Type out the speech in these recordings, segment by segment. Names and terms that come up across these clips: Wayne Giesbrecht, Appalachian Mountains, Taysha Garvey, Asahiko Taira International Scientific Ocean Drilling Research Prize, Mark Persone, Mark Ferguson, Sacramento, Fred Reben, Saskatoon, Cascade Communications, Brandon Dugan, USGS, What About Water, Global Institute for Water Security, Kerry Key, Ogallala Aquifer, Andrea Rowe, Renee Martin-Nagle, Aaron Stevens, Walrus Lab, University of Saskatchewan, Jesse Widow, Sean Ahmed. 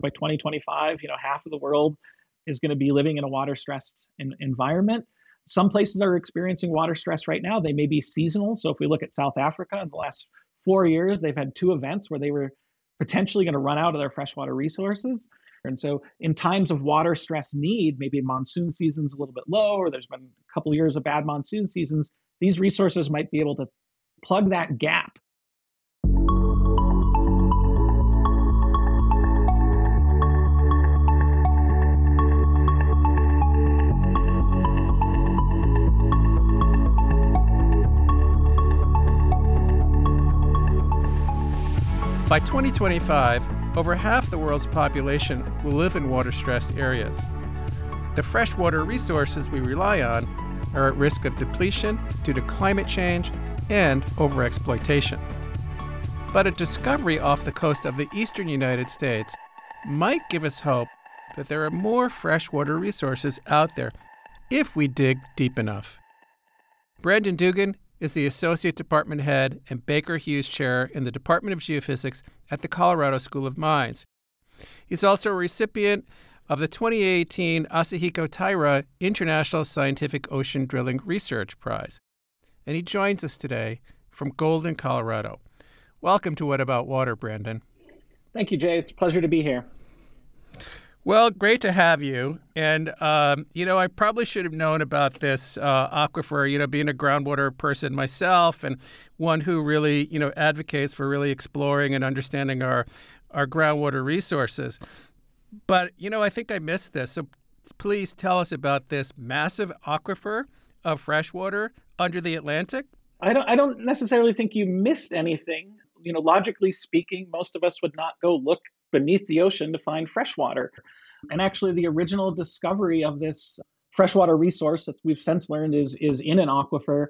by 2025, half of the world is going to be living in a water-stressed environment. Some places are experiencing water stress right now. They may be seasonal. So if we look at South Africa, in the last 4 years, they've had 2 events where they were potentially going to run out of their freshwater resources. And so in times of water stress need, maybe monsoon season's a little bit low, or there's been a couple of years of bad monsoon seasons, these resources might be able to plug that gap. By 2025, over half the world's population will live in water-stressed areas. The freshwater resources we rely on are at risk of depletion due to climate change and overexploitation. But a discovery off the coast of the eastern United States might give us hope that there are more freshwater resources out there if we dig deep enough. Brandon Dugan is the Associate Department Head and Baker Hughes Chair in the Department of Geophysics at the Colorado School of Mines. He's also a recipient of the 2018 Asahiko Taira International Scientific Ocean Drilling Research Prize. And he joins us today from Golden, Colorado. Welcome to What About Water, Brandon. Thank you, Jay. It's a pleasure to be here. Well, great to have you. And, I probably should have known about this aquifer, being a groundwater person myself and one who really, advocates for really exploring and understanding our groundwater resources. But, I think I missed this. So please tell us about this massive aquifer of freshwater under the Atlantic. I don't necessarily think you missed anything. Logically speaking, most of us would not go look beneath the ocean to find freshwater. And actually, the original discovery of this freshwater resource that we've since learned is in an aquifer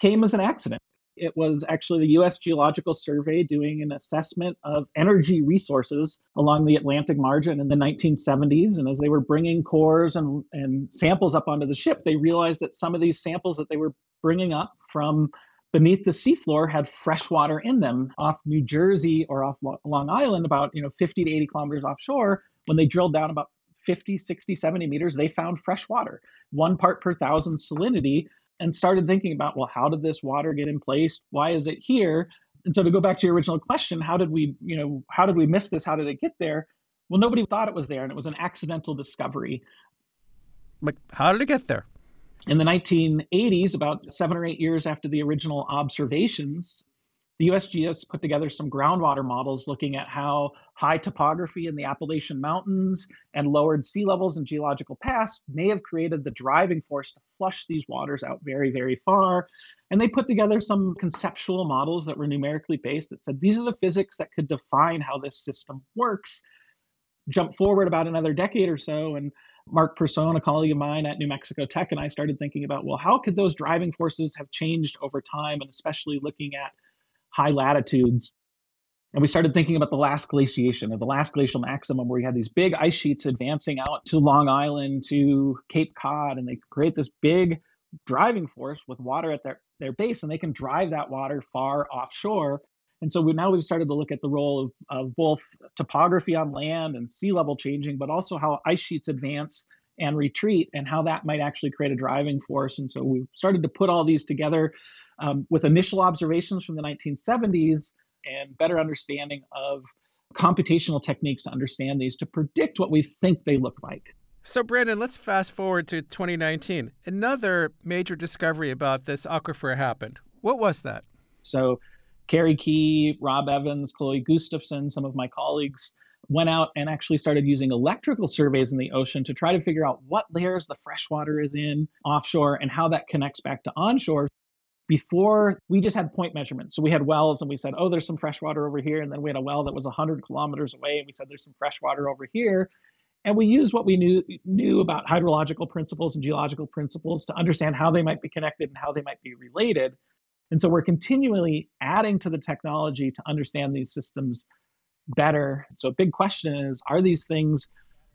came as an accident. It was actually the U.S. Geological Survey doing an assessment of energy resources along the Atlantic margin in the 1970s. And as they were bringing cores and samples up onto the ship, they realized that some of these samples that they were bringing up from beneath the seafloor had fresh water in them off New Jersey or off Long Island, about 50 to 80 kilometers offshore. When they drilled down about 50, 60, 70 meters, they found fresh water, 1 part per 1,000 salinity, and started thinking about, well, how did this water get in place? Why is it here? And so to go back to your original question, how did we miss this? How did it get there? Well, nobody thought it was there, and it was an accidental discovery. But how did it get there? In the 1980s, about 7 or 8 years after the original observations, the USGS put together some groundwater models looking at how high topography in the Appalachian Mountains and lowered sea levels and geological past may have created the driving force to flush these waters out very, very far. And they put together some conceptual models that were numerically based that said, these are the physics that could define how this system works. Jump forward about another decade or so, and Mark Persone, a colleague of mine at New Mexico Tech, and I started thinking about, well, how could those driving forces have changed over time, and especially looking at high latitudes? And we started thinking about the last glaciation, or the last glacial maximum, where you had these big ice sheets advancing out to Long Island, to Cape Cod, and they create this big driving force with water at their base, and they can drive that water far offshore. And so we've started to look at the role of both topography on land and sea level changing, but also how ice sheets advance and retreat and how that might actually create a driving force. And so we started to put all these together with initial observations from the 1970s and better understanding of computational techniques to understand these, to predict what we think they look like. So, Brandon, let's fast forward to 2019. Another major discovery about this aquifer happened. What was that? So Kerry Key, Rob Evans, Chloe Gustafson, some of my colleagues went out and actually started using electrical surveys in the ocean to try to figure out what layers the fresh water is in offshore and how that connects back to onshore. Before, we just had point measurements. So we had wells and we said, oh, there's some fresh water over here. And then we had a well that was 100 kilometers away and we said, there's some fresh water over here. And we used what we knew about hydrological principles and geological principles to understand how they might be connected and how they might be related. And so we're continually adding to the technology to understand these systems better. So a big question is, are these things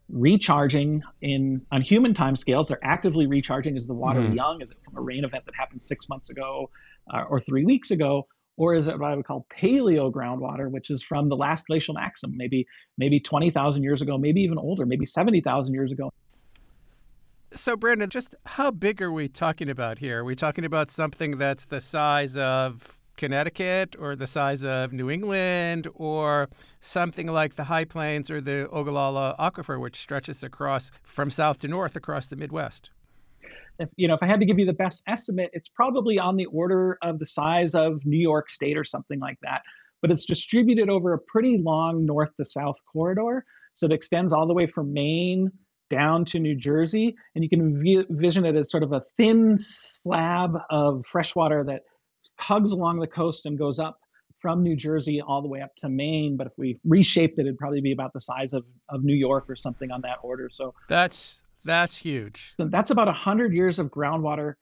recharging on human time scales? They're actively recharging. Is the water young? Is it from a rain event that happened 6 months ago or 3 weeks ago? Or is it what I would call paleo groundwater, which is from the last glacial maximum, maybe 20,000 years ago, maybe even older, maybe 70,000 years ago. So, Brandon, just how big are we talking about here? Are we talking about something that's the size of Connecticut or the size of New England or something like the High Plains or the Ogallala Aquifer, which stretches across from south to north across the Midwest? If I had to give you the best estimate, it's probably on the order of the size of New York State or something like that. But it's distributed over a pretty long north to south corridor. So it extends all the way from Maine down to New Jersey. And you can envision it as sort of a thin slab of freshwater that hugs along the coast and goes up from New Jersey all the way up to Maine. But if we reshaped it, it'd probably be about the size of New York or something on that order. So that's huge. So that's about 100 years of groundwater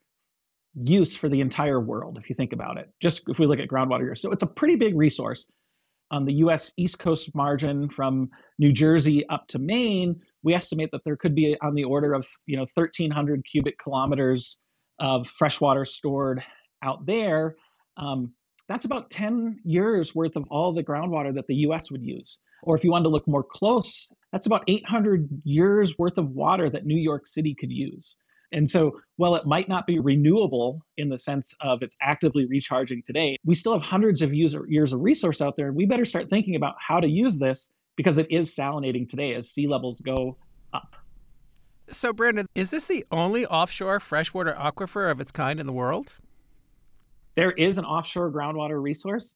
use for the entire world, if you think about it, just if we look at groundwater use. So it's a pretty big resource. On the U.S. East Coast margin from New Jersey up to Maine, we estimate that there could be on the order of 1,300 cubic kilometers of freshwater stored out there. That's about 10 years worth of all the groundwater that the U.S. would use. Or if you wanted to look more close, that's about 800 years worth of water that New York City could use. And so while it might not be renewable in the sense of it's actively recharging today, we still have hundreds of years of resource out there. We better start thinking about how to use this because it is salinating today as sea levels go up. So, Brandon, is this the only offshore freshwater aquifer of its kind in the world? There is an offshore groundwater resource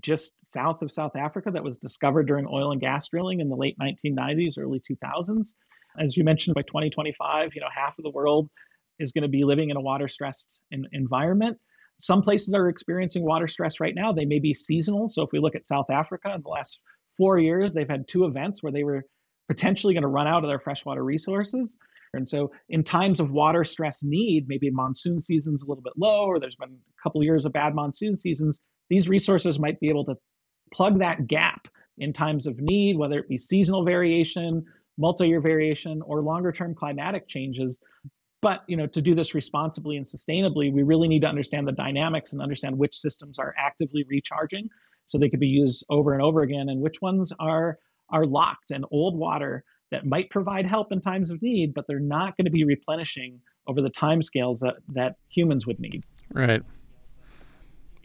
just south of South Africa that was discovered during oil and gas drilling in the late 1990s, early 2000s. As you mentioned, by 2025, half of the world is going to be living in a water-stressed environment. Some places are experiencing water stress right now. They may be seasonal. So if we look at South Africa, in the last 4 years, they've had two events where they were potentially going to run out of their freshwater resources. And so in times of water stress need, maybe monsoon season's a little bit low, or there's been a couple years of bad monsoon seasons, these resources might be able to plug that gap in times of need, whether it be seasonal variation, multi-year variation, or longer-term climatic changes. But to do this responsibly and sustainably, we really need to understand the dynamics and understand which systems are actively recharging so they could be used over and over again, and which ones are locked and old water that might provide help in times of need, but they're not going to be replenishing over the timescales that humans would need. Right.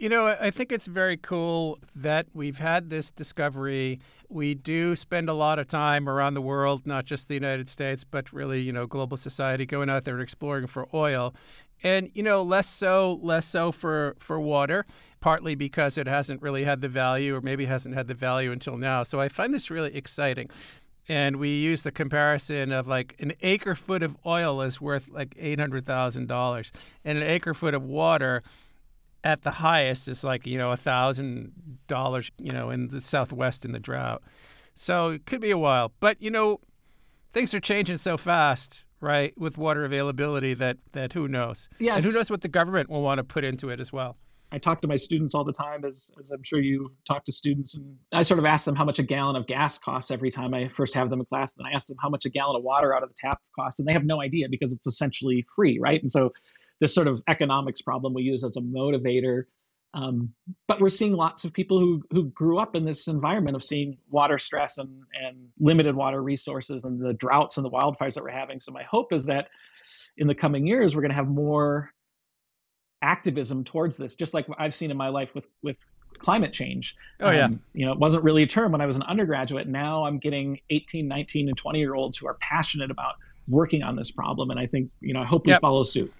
I think it's very cool that we've had this discovery. We do spend a lot of time around the world, not just the United States, but really, global society going out there and exploring for oil. And, less so for water, partly because it hasn't really had the value or maybe hasn't had the value until now. So I find this really exciting. And we use the comparison of like an acre foot of oil is worth like $800,000 and an acre foot of water at the highest is like, $1,000, in the Southwest in the drought. So it could be a while. But, things are changing so fast, right, with water availability that who knows? Yes. And who knows what the government will want to put into it as well. I talk to my students all the time, as I'm sure you talk to students. And I sort of ask them how much a gallon of gas costs every time I first have them in class. And then I ask them how much a gallon of water out of the tap costs. And they have no idea because it's essentially free, right? And so this sort of economics problem we use as a motivator. But we're seeing lots of people who grew up in this environment of seeing water stress and limited water resources and the droughts and the wildfires that we're having. So my hope is that in the coming years, we're going to have more activism towards this, just like I've seen in my life with climate change. Oh, yeah. It wasn't really a term when I was an undergraduate. Now I'm getting 18, 19, and 20-year-olds who are passionate about working on this problem. And I think, I hope we follow suit.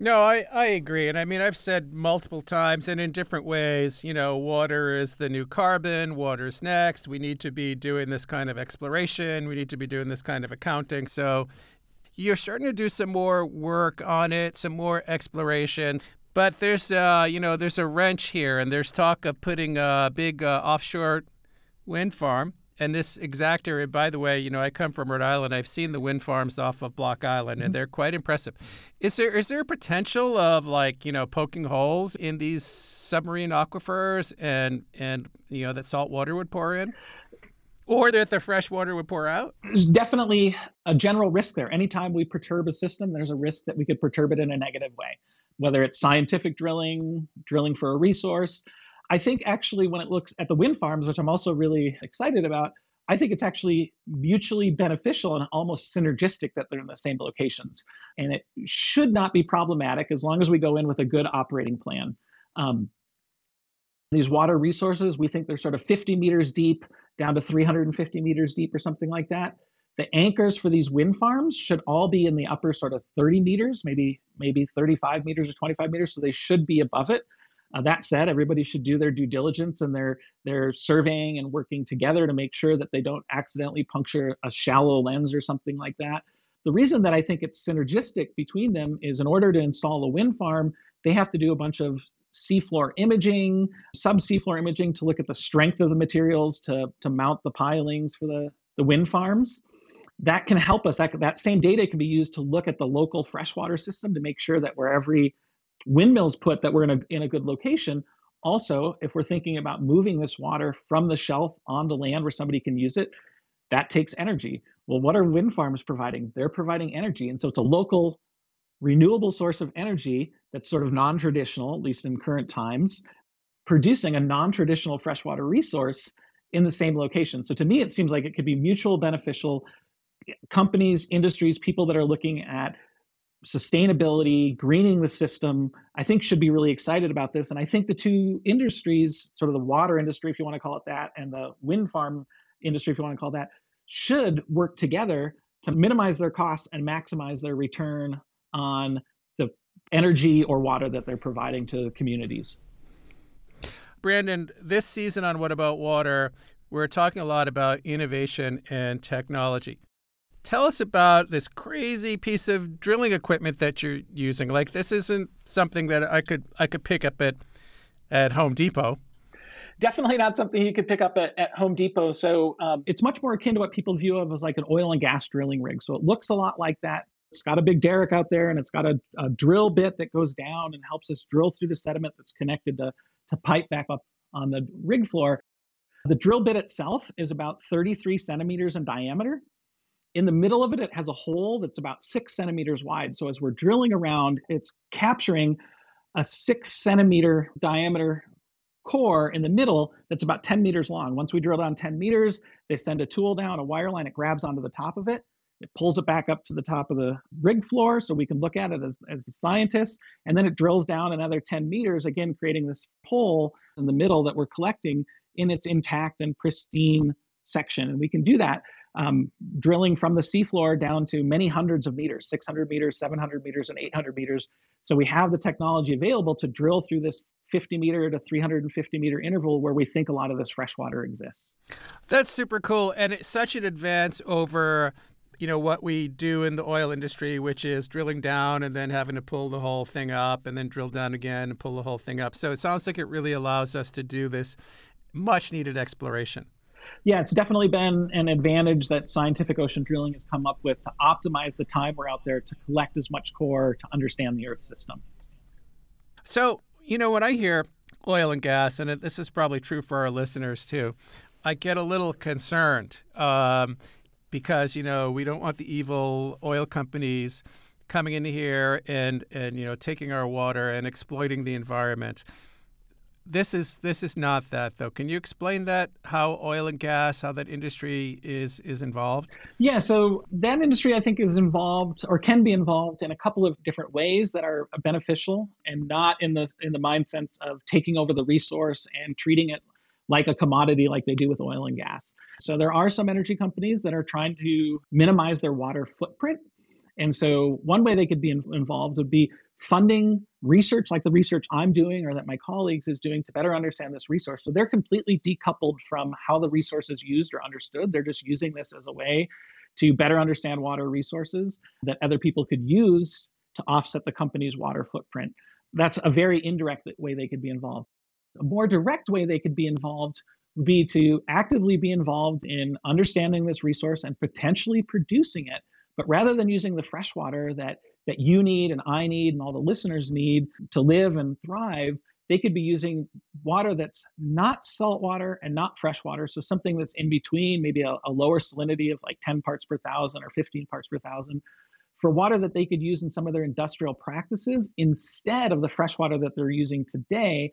No, I agree. And I mean, I've said multiple times and in different ways, water is the new carbon, water's next. We need to be doing this kind of exploration. We need to be doing this kind of accounting. So you're starting to do some more work on it, some more exploration. But there's a wrench here, and there's talk of putting a big offshore wind farm. And this exact area, by the way, I come from Rhode Island. I've seen the wind farms off of Block Island, and they're quite impressive. Is there a potential of poking holes in these submarine aquifers and that salt water would pour in? Or that the fresh water would pour out? There's definitely a general risk there. Anytime we perturb a system, there's a risk that we could perturb it in a negative way, whether it's scientific drilling for a resource, I think actually when it looks at the wind farms, which I'm also really excited about, I think it's actually mutually beneficial and almost synergistic that they're in the same locations. And it should not be problematic as long as we go in with a good operating plan. These water resources, we think they're sort of 50 meters deep down to 350 meters deep or something like that. The anchors for these wind farms should all be in the upper sort of 30 meters, maybe 35 meters or 25 meters, so they should be above it. That said, everybody should do their due diligence and their surveying and working together to make sure that they don't accidentally puncture a shallow lens or something like that. The reason that I think it's synergistic between them is in order to install a wind farm, they have to do a bunch of seafloor imaging, sub-seafloor imaging to look at the strength of the materials to mount the pilings for the wind farms. That can help us. That same data can be used to look at the local freshwater system to make sure that where every windmill's put, that we're in a good location. Also, if we're thinking about moving this water from the shelf onto land where somebody can use it, that takes energy. Well, what are wind farms providing? They're providing energy. And so it's a local renewable source of energy that's sort of non-traditional, at least in current times, producing a non-traditional freshwater resource in the same location. So to me, it seems like it could be mutual beneficial. Companies, industries, people that are looking at sustainability, greening the system, I think should be really excited about this. And I think the two industries, sort of the water industry, if you want to call it that, and the wind farm industry, if you want to call that, should work together to minimize their costs and maximize their return on the energy or water that they're providing to communities. Brandon, this season on What About Water, we're talking a lot about innovation and technology. Tell us about this crazy piece of drilling equipment that you're using. Like, this isn't something that I could pick up at Home Depot. Definitely not something you could pick up at Home Depot. So it's much more akin to what people view of as like an oil and gas drilling rig. So it looks a lot like that. It's got a big derrick out there, and it's got a drill bit that goes down and helps us drill through the sediment that's connected to pipe back up on the rig floor. The drill bit itself is about 33 centimeters in diameter. In the middle of it, it has a hole that's about 6 centimeters wide. So as we're drilling around, it's capturing a 6 centimeter diameter core in the middle that's about 10 meters long. Once we drill down 10 meters, they send a tool down, a wire line, it grabs onto the top of it. It pulls it back up to the top of the rig floor so we can look at it as the scientists. And then it drills down another 10 meters, again, creating this hole in the middle that we're collecting in its intact and pristine section. And we can do that. Drilling from the seafloor down to many hundreds of meters, 600 meters, 700 meters, and 800 meters. So we have the technology available to drill through this 50 meter to 350 meter interval where we think a lot of this freshwater exists. That's super cool. And it's such an advance over, you know, what we do in the oil industry, which is drilling down and then having to pull the whole thing up and then drill down again and pull the whole thing up. So it sounds like it really allows us to do this much needed exploration. Yeah, it's definitely been an advantage that scientific ocean drilling has come up with to optimize the time we're out there to collect as much core to understand the Earth system. So, you know, when I hear oil and gas, and this is probably true for our listeners too, I get a little concerned because, you know, we don't want the evil oil companies coming in here and you know, taking our water and exploiting the environment. This is not that, though. Can you explain that, how oil and gas, how that industry is involved? Yeah, so that industry, I think, is involved or can be involved in a couple of different ways that are beneficial and not in the mind sense of taking over the resource and treating it like a commodity like they do with oil and gas. So there are some energy companies that are trying to minimize their water footprint. And so one way they could be involved would be funding research like the research I'm doing or that my colleagues is doing to better understand this resource. So they're completely decoupled from how the resource is used or understood. They're just using this as a way to better understand water resources that other people could use to offset the company's water footprint. That's a very indirect way they could be involved. A more direct way they could be involved would be to actively be involved in understanding this resource and potentially producing it. But rather than using the fresh water that you need and I need and all the listeners need to live and thrive, they could be using water that's not salt water and not fresh water. So something that's in between, maybe a lower salinity of like 10 parts per thousand or 15 parts per thousand, for water that they could use in some of their industrial practices instead of the fresh water that they're using today.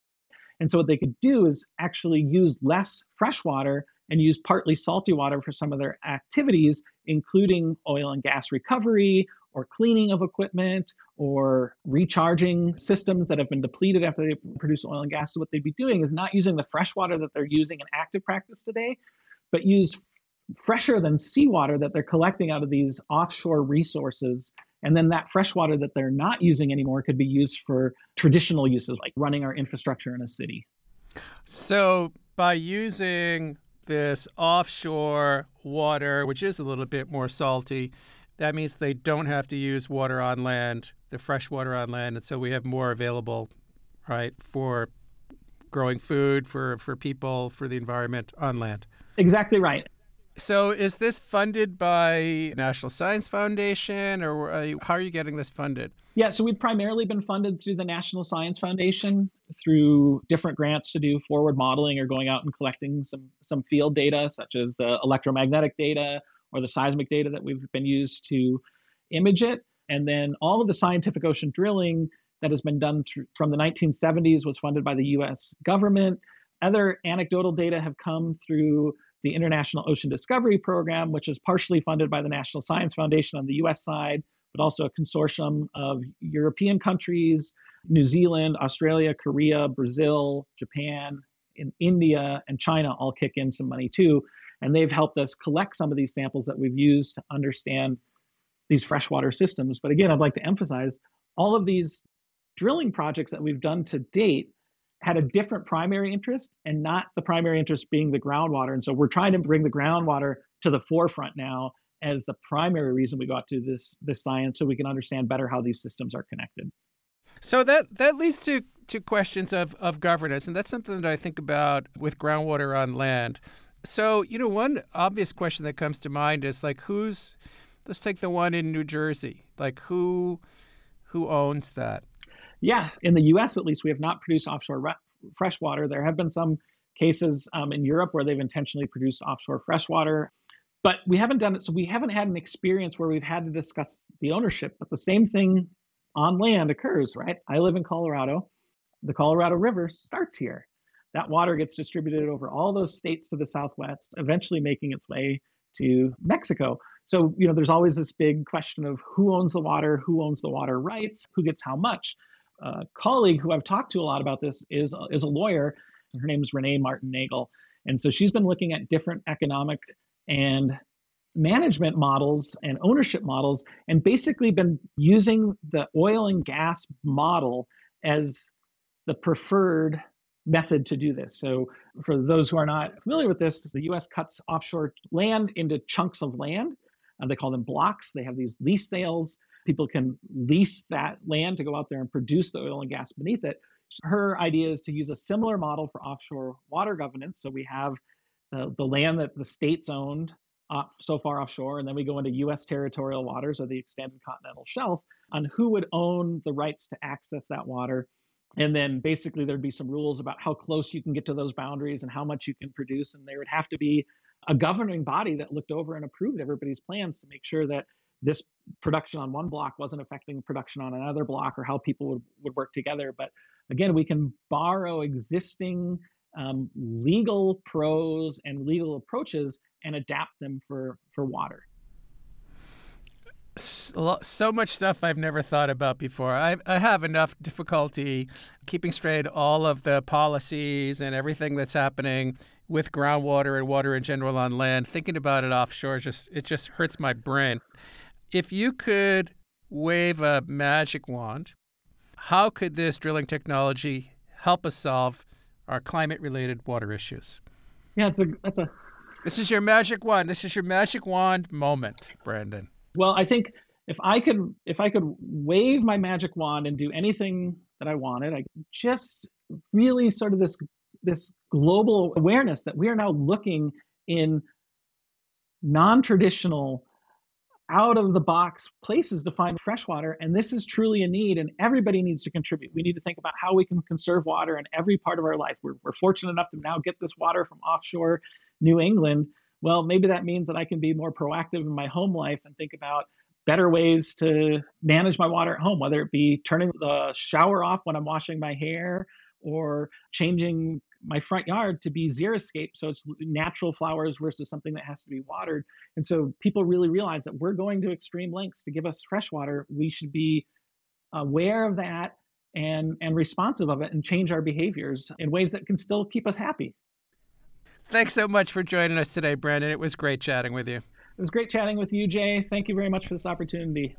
And so what they could do is actually use less fresh water and use partly salty water for some of their activities, including oil and gas recovery or cleaning of equipment or recharging systems that have been depleted after they produce oil and gas. So what they'd be doing is not using the fresh water that they're using in active practice today, but use fresher than seawater that they're collecting out of these offshore resources. And then that fresh water that they're not using anymore could be used for traditional uses, like running our infrastructure in a city. So by using this offshore water, which is a little bit more salty, that means they don't have to use water on land, the fresh water on land. And so we have more available, right, for growing food, for people, for the environment on land. Exactly right. So is this funded by National Science Foundation, or how are you getting this funded? Yeah, so we've primarily been funded through the National Science Foundation, through different grants to do forward modeling or going out and collecting some field data, such as the electromagnetic data or the seismic data that we've been used to image it. And then all of the scientific ocean drilling that has been done from the 1970s was funded by the U.S. government. Other anecdotal data have come through the International Ocean Discovery Program, which is partially funded by the National Science Foundation on the US side, but also a consortium of European countries, New Zealand, Australia, Korea, Brazil, Japan, and India, and China all kick in some money too. And they've helped us collect some of these samples that we've used to understand these freshwater systems. But again, I'd like to emphasize all of these drilling projects that we've done to date had a different primary interest, and not the primary interest being the groundwater. And so we're trying to bring the groundwater to the forefront now as the primary reason we got to this science, so we can understand better how these systems are connected. So that leads to questions of governance. And that's something that I think about with groundwater on land. So, one obvious question that comes to mind is like, let's take the one in New Jersey, like who owns that? Yes, in the U.S. at least, we have not produced offshore fresh water. There have been some cases in Europe where they've intentionally produced offshore fresh water, but we haven't done it. So we haven't had an experience where we've had to discuss the ownership, but the same thing on land occurs, right? I live in Colorado. The Colorado River starts here. That water gets distributed over all those states to the southwest, eventually making its way to Mexico. So, there's always this big question of who owns the water, who owns the water rights, who gets how much. A colleague who I've talked to a lot about this is a lawyer. Her name is Renee Martin-Nagle. And so she's been looking at different economic and management models and ownership models, and basically been using the oil and gas model as the preferred method to do this. So for those who are not familiar with this, the U.S. cuts offshore land into chunks of land. They call them blocks. They have these lease sales. People can lease that land to go out there and produce the oil and gas beneath it. Her idea is to use a similar model for offshore water governance. So we have the land that the states owned so far offshore, and then we go into U.S. territorial waters or the extended continental shelf on who would own the rights to access that water. And then basically there'd be some rules about how close you can get to those boundaries and how much you can produce. And there would have to be a governing body that looked over and approved everybody's plans to make sure that this production on one block wasn't affecting production on another block, or how people would work together. But again, we can borrow existing legal pros and legal approaches and adapt them for water. So much stuff I've never thought about before. I have enough difficulty keeping straight all of the policies and everything that's happening with groundwater and water in general on land. Thinking about it offshore, it just hurts my brain. If you could wave a magic wand, how could this drilling technology help us solve our climate-related water issues? Yeah, that's a. This is your magic wand. This is your magic wand moment, Brandon. Well, I think if I could wave my magic wand and do anything that I wanted, I just really sort of this global awareness that we are now looking in non-traditional, out-of-the-box places to find fresh water. And this is truly a need, and everybody needs to contribute. We need to think about how we can conserve water in every part of our life. We're fortunate enough to now get this water from offshore New England. Well, maybe that means that I can be more proactive in my home life and think about better ways to manage my water at home, whether it be turning the shower off when I'm washing my hair, or changing my front yard to be xeriscape, so it's natural flowers versus something that has to be watered. And so people really realize that we're going to extreme lengths to give us fresh water. We should be aware of that and responsive of it and change our behaviors in ways that can still keep us happy. Thanks so much for joining us today, Brandon. It was great chatting with you. It was great chatting with you, Jay. Thank you very much for this opportunity.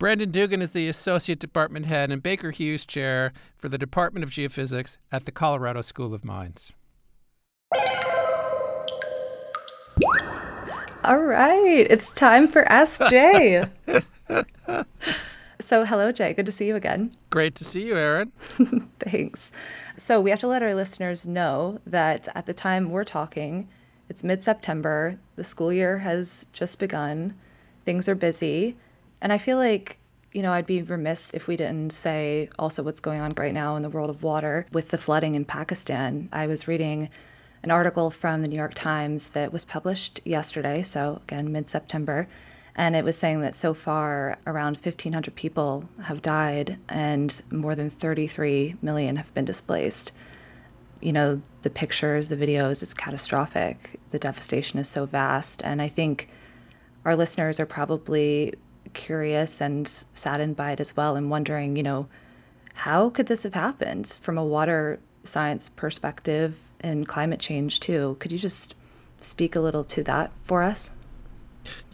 Brandon Dugan is the Associate Department Head and Baker Hughes Chair for the Department of Geophysics at the Colorado School of Mines. All right, it's time for Ask Jay. So hello, Jay. Good to see you again. Great to see you, Aaron. Thanks. So we have to let our listeners know that at the time we're talking, it's mid-September. The school year has just begun. Things are busy. And I feel like, you know, I'd be remiss if we didn't say also what's going on right now in the world of water with the flooding in Pakistan. I was reading an article from the New York Times that was published yesterday, so again, mid-September. And it was saying that so far around 1,500 people have died and more than 33 million have been displaced. You know, the pictures, the videos, it's catastrophic. The devastation is so vast. And I think our listeners are probably curious and saddened by it as well and wondering, you know, how could this have happened from a water science perspective and climate change too? Could you just speak a little to that for us?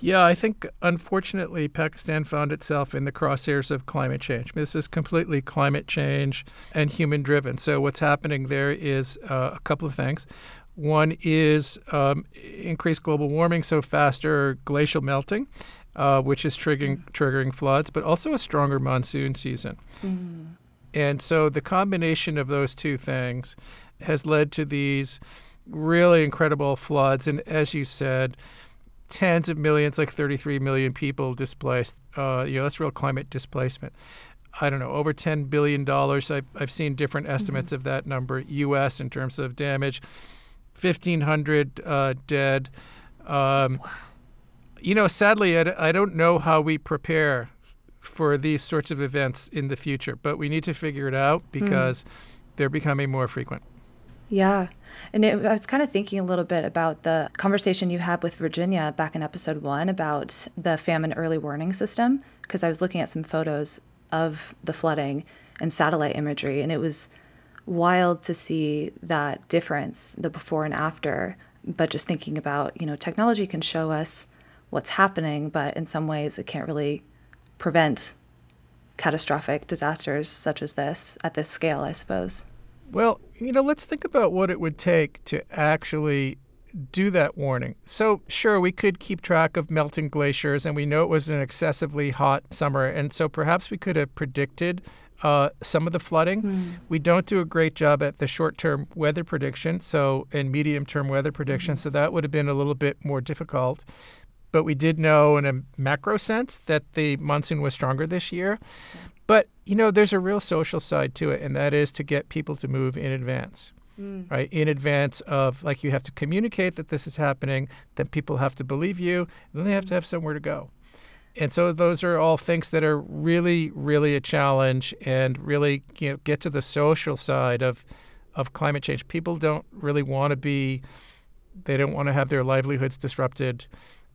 Yeah, I think, unfortunately, Pakistan found itself in the crosshairs of climate change. This is completely climate change and human-driven. So what's happening there is a couple of things. One is increased global warming, so faster glacial melting, which is triggering floods, but also a stronger monsoon season. Mm. And so the combination of those two things has led to these really incredible floods. And as you said, tens of millions, like 33 million people displaced. You know, that's real climate displacement. I don't know, over $10 billion. I've seen different estimates of that number, U.S. in terms of damage, 1,500 dead. You know, sadly, I don't know how we prepare for these sorts of events in the future, but we need to figure it out because they're becoming more frequent. Yeah. And I was kind of thinking a little bit about the conversation you had with Virginia back in episode 1 about the famine early warning system, because I was looking at some photos of the flooding and satellite imagery, and it was wild to see that difference, the before and after. But just thinking about, you know, technology can show us what's happening, but in some ways it can't really prevent catastrophic disasters such as this at this scale, I suppose. Well, you know, let's think about what it would take to actually do that warning. So, sure, we could keep track of melting glaciers, and we know it was an excessively hot summer, and so perhaps we could have predicted some of the flooding. We don't do a great job at the short-term weather prediction, so and medium-term weather prediction, so that would have been a little bit more difficult. But we did know in a macro sense that the monsoon was stronger this year. But, you know, there's a real social side to it, and that is to get people to move in advance, right? In advance of, like, you have to communicate that this is happening, then people have to believe you, and then they have to have somewhere to go. And so those are all things that are really, really a challenge and really, you know, get to the social side of climate change. People don't really want to be, they don't want to have their livelihoods disrupted.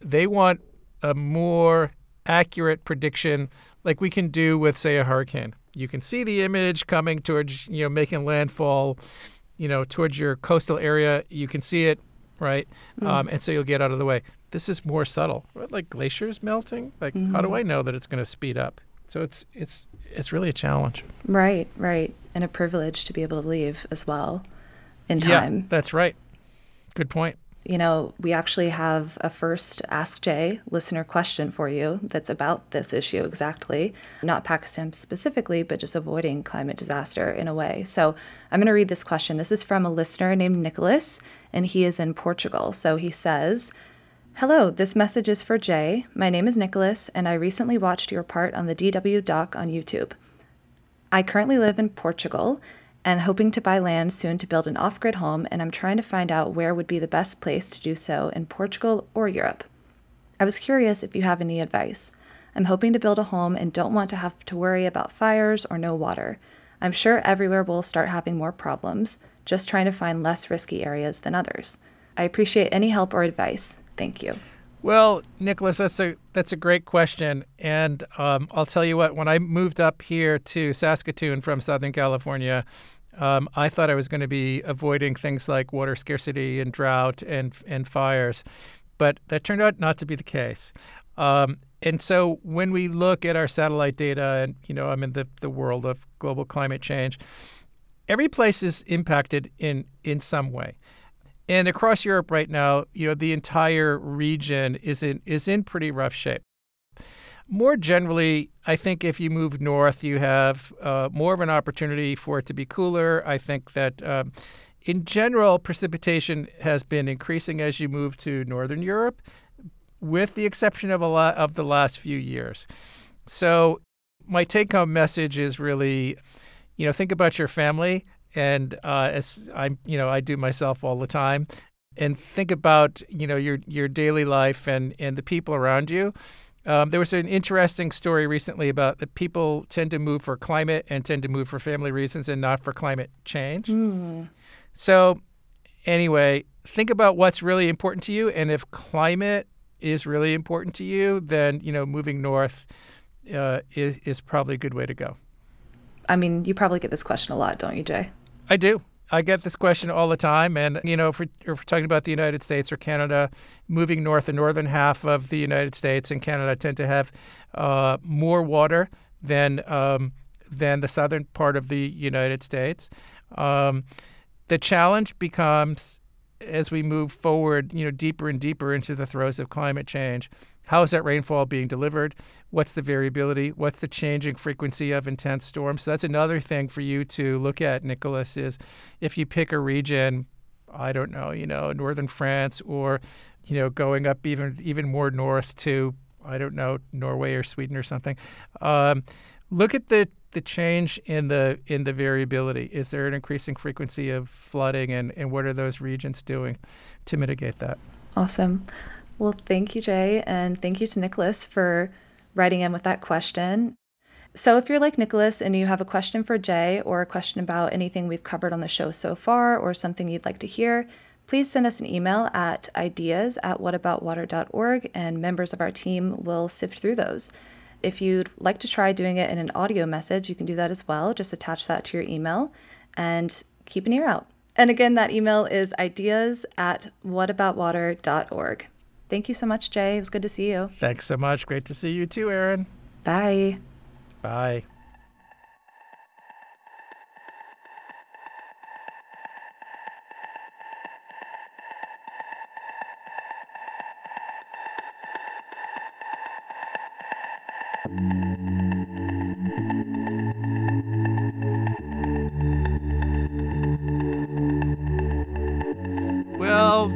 They want a more accurate prediction like we can do with, say, a hurricane. You can see the image coming towards, you know, making landfall, you know, towards your coastal area. You can see it, right? And so you'll get out of the way. This is more subtle, right? Like glaciers melting. Like, how do I know that it's going to speed up? So it's really a challenge. Right, right. And a privilege to be able to leave as well in time. Yeah, that's right. Good point. You know, we actually have a first Ask Jay listener question for you that's about this issue exactly, not Pakistan specifically, but just avoiding climate disaster in a way. So I'm going to read this question. This is from a listener named Nicholas, and he is in Portugal. So he says, hello, this message is for Jay. My name is Nicholas, and I recently watched your part on the DW doc on YouTube. I currently live in Portugal and hoping to buy land soon to build an off-grid home, and I'm trying to find out where would be the best place to do so in Portugal or Europe. I was curious if you have any advice. I'm hoping to build a home and don't want to have to worry about fires or no water. I'm sure everywhere we'll start having more problems, just trying to find less risky areas than others. I appreciate any help or advice. Thank you. Well, Nicholas, that's a great question. And I'll tell you what, when I moved up here to Saskatoon from Southern California, I thought I was going to be avoiding things like water scarcity and drought and fires. But that turned out not to be the case. And so when we look at our satellite data, and I'm in the world of global climate change, every place is impacted in some way. And across Europe right now, the entire region is in pretty rough shape. More generally, I think if you move north, you have more of an opportunity for it to be cooler. I think that in general, precipitation has been increasing as you move to northern Europe, with the exception of of the last few years. So my take-home message is really, think about your family. And as I do myself all the time, and think about your daily life and the people around you. There was an interesting story recently about that people tend to move for climate and tend to move for family reasons and not for climate change. Mm. So anyway, think about what's really important to you, and if climate is really important to you, then moving north is probably a good way to go. I mean, you probably get this question a lot, don't you, Jay? I do. I get this question all the time. And, if we're talking about the United States or Canada, moving north, the northern half of the United States and Canada tend to have more water than the southern part of the United States. The challenge becomes, as we move forward, deeper and deeper into the throes of climate change, how is that rainfall being delivered? What's the variability? What's the changing frequency of intense storms? So that's another thing for you to look at, Nicholas, is if you pick a region, I don't know, northern France or, going up even more north to, I don't know, Norway or Sweden or something. Look at the change in the variability. Is there an increasing frequency of flooding and what are those regions doing to mitigate that? Awesome. Well, thank you, Jay, and thank you to Nicholas for writing in with that question. So if you're like Nicholas and you have a question for Jay or a question about anything we've covered on the show so far or something you'd like to hear, please send us an email at ideas@whataboutwater.org, and members of our team will sift through those. If you'd like to try doing it in an audio message, you can do that as well. Just attach that to your email and keep an ear out. And again, that email is ideas@whataboutwater.org. Thank you so much, Jay. It was good to see you. Thanks so much. Great to see you too, Aaron. Bye. Bye.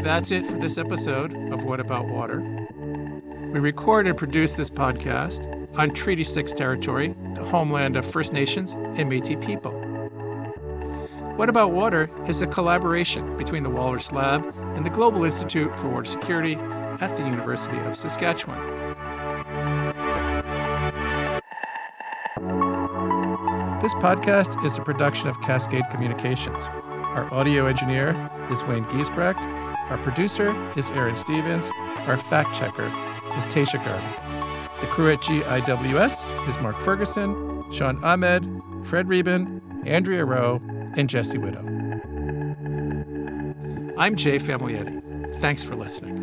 That's it for this episode of What About Water. We record and produce this podcast on Treaty 6 territory, the homeland of First Nations and Métis people. What About Water is a collaboration between the Walrus Lab and the Global Institute for Water Security at the University of Saskatchewan. This podcast is a production of Cascade Communications. Our audio engineer is Wayne Giesbrecht. Our producer is Aaron Stevens. Our fact checker is Taysha Garvey. The crew at GIWS is Mark Ferguson, Sean Ahmed, Fred Reben, Andrea Rowe, and Jesse Widow. I'm Jay Famiglietti. Thanks for listening.